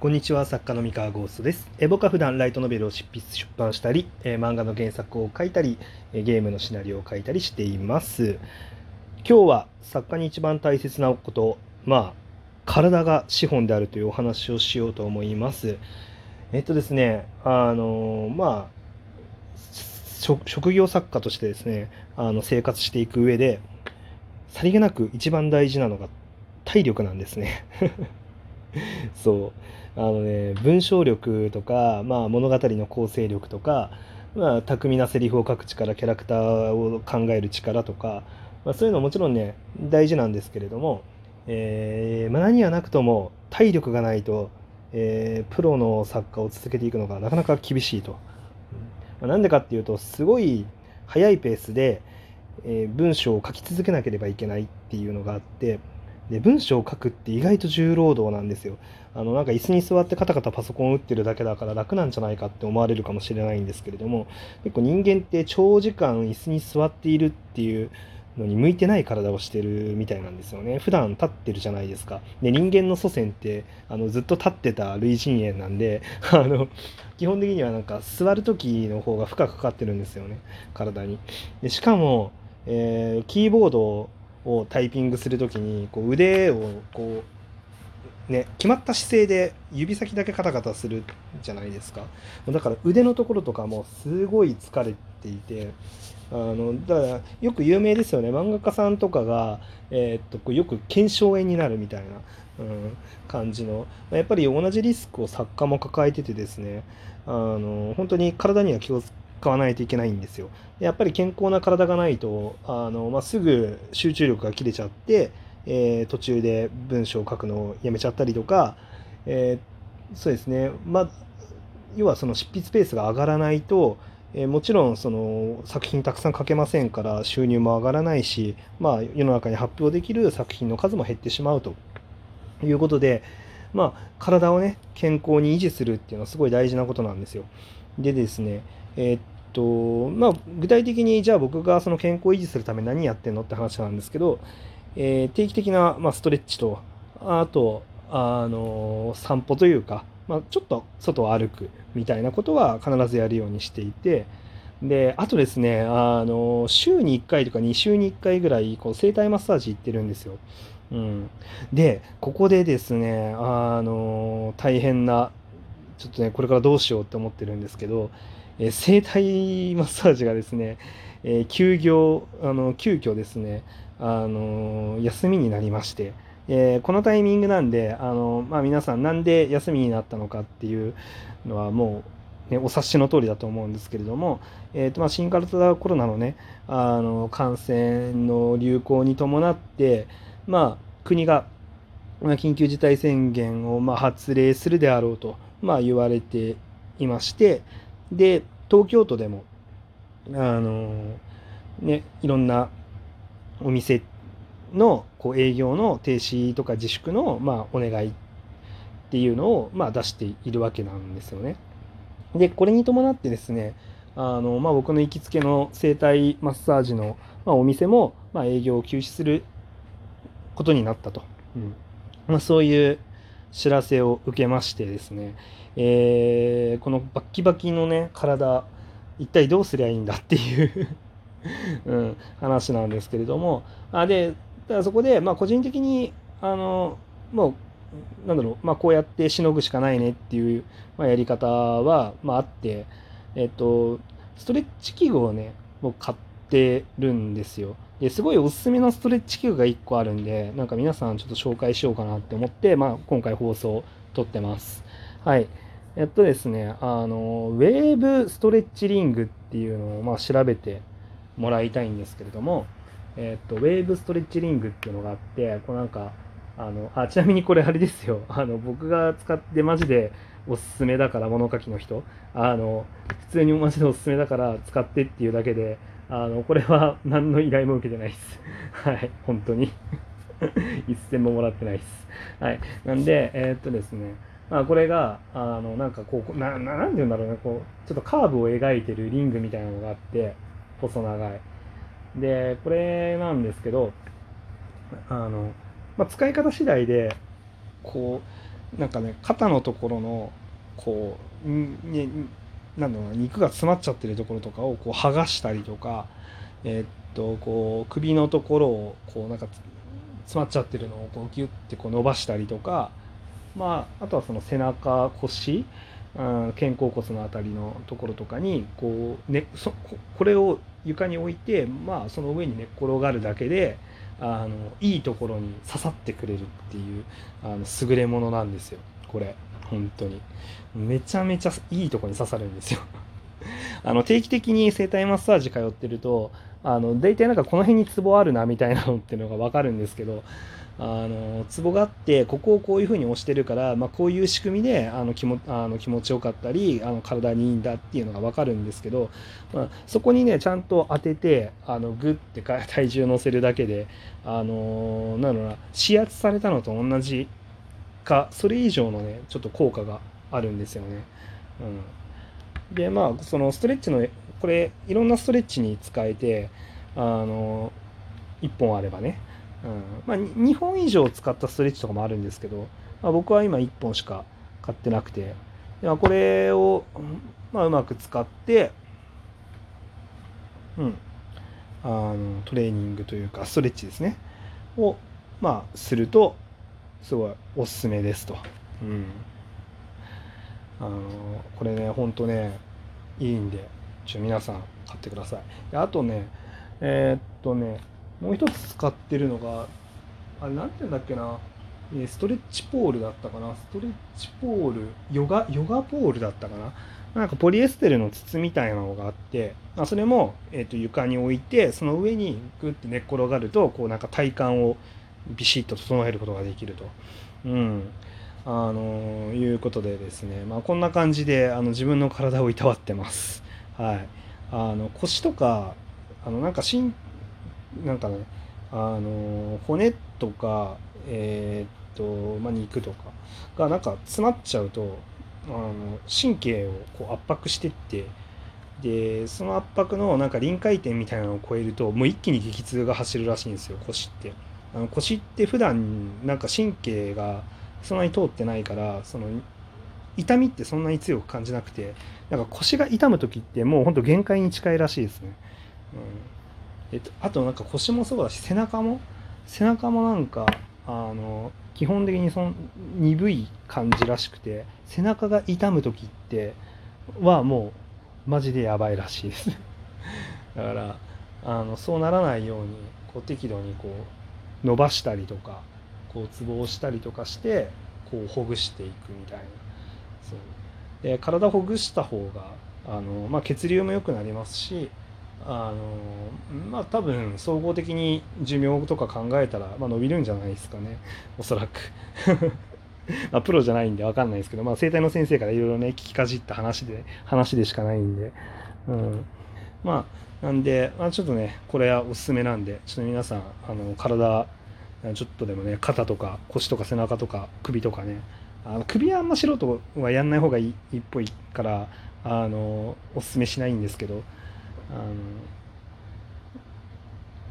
こんにちは、作家の三河ゴーストです。僕は普段ライトノベルを執筆出版したり、漫画の原作を書いたり、ゲームのシナリオを書いたりしています。今日は作家に一番大切なこと、体が資本であるというお話をしようと思います。ですね、職業作家としてですね、生活していく上で、さりげなく一番大事なのが体力なんですね。そう文章力とか、物語の構成力とか、巧みなセリフを書く力、キャラクターを考える力とか、そういうのはもちろんね大事なんですけれども、何はなくとも体力がないと、プロの作家を続けていくのがなかなか厳しいと。なんでかっていうと、すごい早いペースで、文章を書き続けなければいけないっていうのがあって、で文章を書くって意外と重労働なんですよ。なんか椅子に座ってカタカタパソコンを打ってるだけだから楽なんじゃないかって思われるかもしれないんですけれども、結構人間って長時間椅子に座っているっていうのに向いてない体をしてるみたいなんですよね。普段立ってるじゃないですか。で人間の祖先ってずっと立ってた類人猿なんで、基本的にはなんか座る時の方が負荷かかってるんですよね、体に。でしかも、キーボードをタイピングするときに腕を決まった姿勢で指先だけカタカタするじゃないですか。だから腕のところとかもすごい疲れていて、だからよく有名ですよね、漫画家さんとかが、よく腱鞘炎になるみたいな、感じの、やっぱり同じリスクを作家も抱えててですね、本当に体には気を使わないといけないんですよ。やっぱり健康な体がないとすぐ集中力が切れちゃって、途中で文章を書くのをやめちゃったりとか、そうですね、要はその執筆ペースが上がらないと、もちろんその作品たくさん書けませんから収入も上がらないし、世の中に発表できる作品の数も減ってしまうということで、体をね健康に維持するっていうのはすごい大事なことなんですよ。でですね、具体的にじゃあ僕がその健康を維持するため何やってんのって話なんですけど、定期的な、ストレッチと、あと、散歩というか、ちょっと外を歩くみたいなことは必ずやるようにしていて、であとですね、週に1回とか2週に1回ぐらい整体マッサージ行ってるんですよ。でここでですね、大変なちょっとねこれからどうしようって思ってるんですけど、整体マッサージがですね、急遽ですね、休みになりまして、このタイミングなんで、皆さんなんで休みになったのかっていうのはもう、お察しの通りだと思うんですけれども、新型コロナのね感染の流行に伴って、国が緊急事態宣言を発令するであろうと言われていまして、で東京都でもいろんなお店の営業の停止とか自粛のお願いっていうのを出しているわけなんですよね。でこれに伴ってですね、僕の行きつけの整体マッサージのお店も営業を休止することになったと、そういう知らせを受けましてですね、このバッキバキのね体一体どうすりゃいいんだっていう、話なんですけれども、そこで個人的にこうやってしのぐしかないねっていう、やり方は、あって、ストレッチ器具をね僕買ってるんですよ。すごいおすすめのストレッチ器具が1個あるんで、なんか皆さんちょっと紹介しようかなって思って、今回放送を撮ってます。はい。ですね、ウェーブストレッチリングっていうのを調べてもらいたいんですけれども、ウェーブストレッチリングっていうのがあって、ちなみにこれあれですよ、僕が使ってマジでおすすめだから、物書きの人、普通にマジでおすすめだから使ってっていうだけで、これは何の依頼も受けてないです。はい、本当に一銭ももらってないです。はい、なんでですね、これがなんていうんだろうね、ちょっとカーブを描いてるリングみたいなのがあって、細長い。でこれなんですけど、使い方次第でなんかね、肩のところのこうなんだろうな、肉が詰まっちゃってるところとかをこう剥がしたりとか、こう首のところをこうなんか詰まっちゃってるのをこうギュッてこう伸ばしたりとか、まあ、あとはその背中、腰、肩甲骨のあたりのところとかにこう、ね、これを床に置いて、まあ、その上に寝っ転がるだけでいいところに刺さってくれるっていう優れものなんですよ。これ本当にめちゃめちゃいいところに刺さるんですよ。定期的に整体マッサージ通ってると大体なんかこの辺にツボあるなみたいなのっていうのが分かるんですけど、ツボがあってここをこういう風に押してるから、まあ、こういう仕組みで気持ちよかったり体にいいんだっていうのが分かるんですけど、まあ、そこにねちゃんと当ててグッて体重乗せるだけでなんだろうな、指圧されたのと同じかそれ以上のねちょっと効果があるんですよね。でまあそのストレッチのこれいろんなストレッチに使えて1本あればね、まあ、2本以上使ったストレッチとかもあるんですけど、まあ、僕は今1本しか買ってなくて、これを、まあ、うまく使って、トレーニングというかストレッチですねを、まあ、するとすごいおすすめですと、これねほんとねいいんで皆さん買ってください。であとねもう一つ使ってるのが、あれなんて言うんだっけな、ストレッチポールだったかな、ストレッチポール、ヨガポールだったかな、なんかポリエステルの筒みたいなのがあって、それも、床に置いて、その上にグッて寝っ転がると、こうなんか体幹をビシッと整えることができると。いうことでですね、まあ、こんな感じで自分の体をいたわってます。はい。腰とか、なんかなんかね、骨とか、まあ、肉とかがなんか詰まっちゃうと神経をこう圧迫してって、でその圧迫のなんか臨界点みたいなのを超えるともう一気に激痛が走るらしいんですよ。腰って腰って普段なんか神経がそんなに通ってないから、その痛みってそんなに強く感じなくて、なんか腰が痛む時ってもうほんと限界に近いらしいですね。あとなんか腰もそうだし、背中もなんか基本的に鈍い感じらしくて、背中が痛む時ってはもうマジでやばいらしいですだからそうならないようにこう適度にこう伸ばしたりとかこうツボをしたりとかしてこうほぐしていくみたいな。そうで体をほぐした方がまあ、血流も良くなりますし、まあ多分総合的に寿命とか考えたら、まあ、伸びるんじゃないですかね、おそらく、まあ、プロじゃないんで分かんないですけど、まあ、整体の先生からいろいろね聞きかじった話でしかないんで、まあなんで、まあ、ちょっとねこれはおすすめなんで、ちょっと皆さん体ちょっとでもね、肩とか腰とか背中とか首とかね、首はあんま素人はやんない方がいいっぽいからおすすめしないんですけど、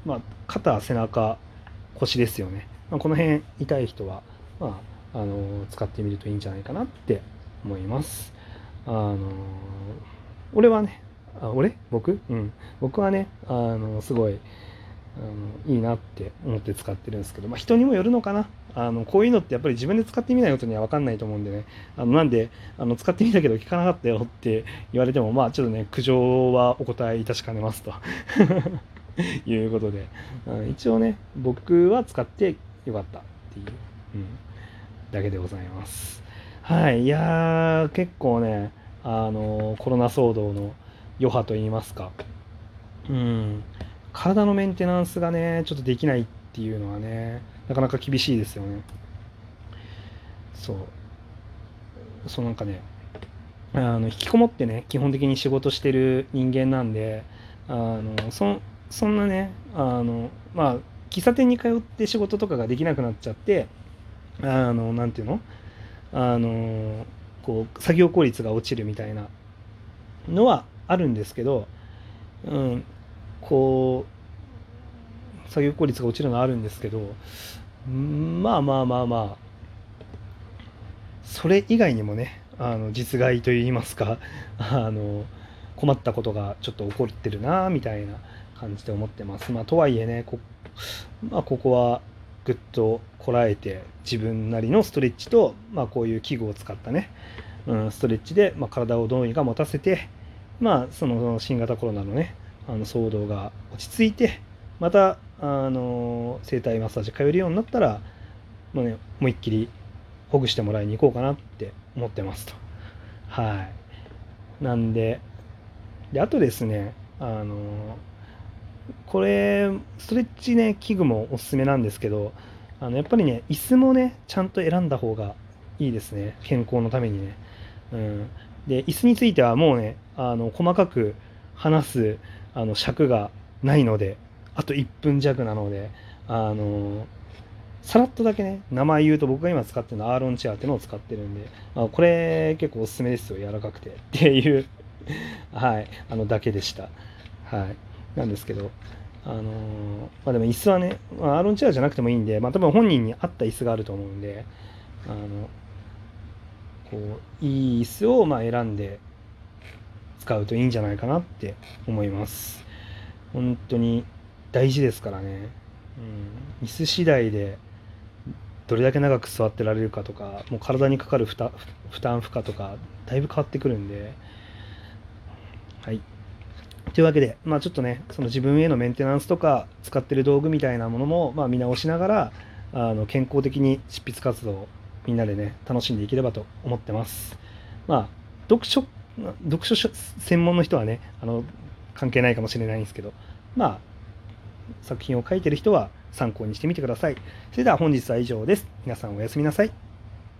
まあ、肩、背中、腰ですよね、まあ、この辺痛い人は、まあ、使ってみるといいんじゃないかなって思います。俺はね僕はねすごいいいなって思って使ってるんですけど、まあ、人にもよるのかな。こういうのってやっぱり自分で使ってみないことには分かんないと思うんでね、なんで使ってみたけど効かなかったよって言われても、まあちょっとね苦情はお答えいたしかねますということで、一応ね僕は使ってよかったっていう、だけでございます。はい。いやー結構ねコロナ騒動の余波といいますか、体のメンテナンスがねちょっとできないっていうのはねなかなか厳しいですよね。そうなんかね引きこもってね基本的に仕事してる人間なんで、そんなねまあ喫茶店に通って仕事とかができなくなっちゃって、なんていうのこう作業効率が落ちるみたいなのはあるんですけど、こう作業効率が落ちるのはあるんですけど、まあまあまあまあそれ以外にもね、実害といいますか、困ったことがちょっと起こってるなみたいな感じで思ってます。まあとはいえね、ここはぐっとこらえて自分なりのストレッチと、こういう器具を使ったね、ストレッチで、体をどうにか持たせて、その新型コロナのね、騒動が落ち着いて、また整体マッサージ通えるようになったら、思いっきりほぐしてもらいに行こうかなって思ってますと。はい。なんで、あとですね、これストレッチね、器具もおすすめなんですけど、やっぱりね、椅子もねちゃんと選んだ方がいいですね、健康のためにね。で、椅子についてはもうね、細かく話す尺がないので、あと1分弱なので、さらっとだけね、名前言うと、僕が今使ってるのはアーロンチェアっていうのを使ってるんで、これ結構おすすめですよ、柔らかくてっていうはい、だけでした。はい、なんですけど、でも椅子はね、アーロンチェアじゃなくてもいいんで、多分本人に合った椅子があると思うんで、いい椅子を選んで使うといいんじゃないかなって思います。本当に大事ですからね、椅子次第でどれだけ長く座ってられるかとか、もう体にかかる負担負荷とかだいぶ変わってくるんで。はい、というわけで、ちょっとね、その自分へのメンテナンスとか使ってる道具みたいなものも、見直しながら、健康的に執筆活動をみんなでね楽しんでいければと思ってます。読書専門の人はね、関係ないかもしれないんですけど、作品を書いてる人は参考にしてみてください。それでは本日は以上です。皆さんおやすみなさい。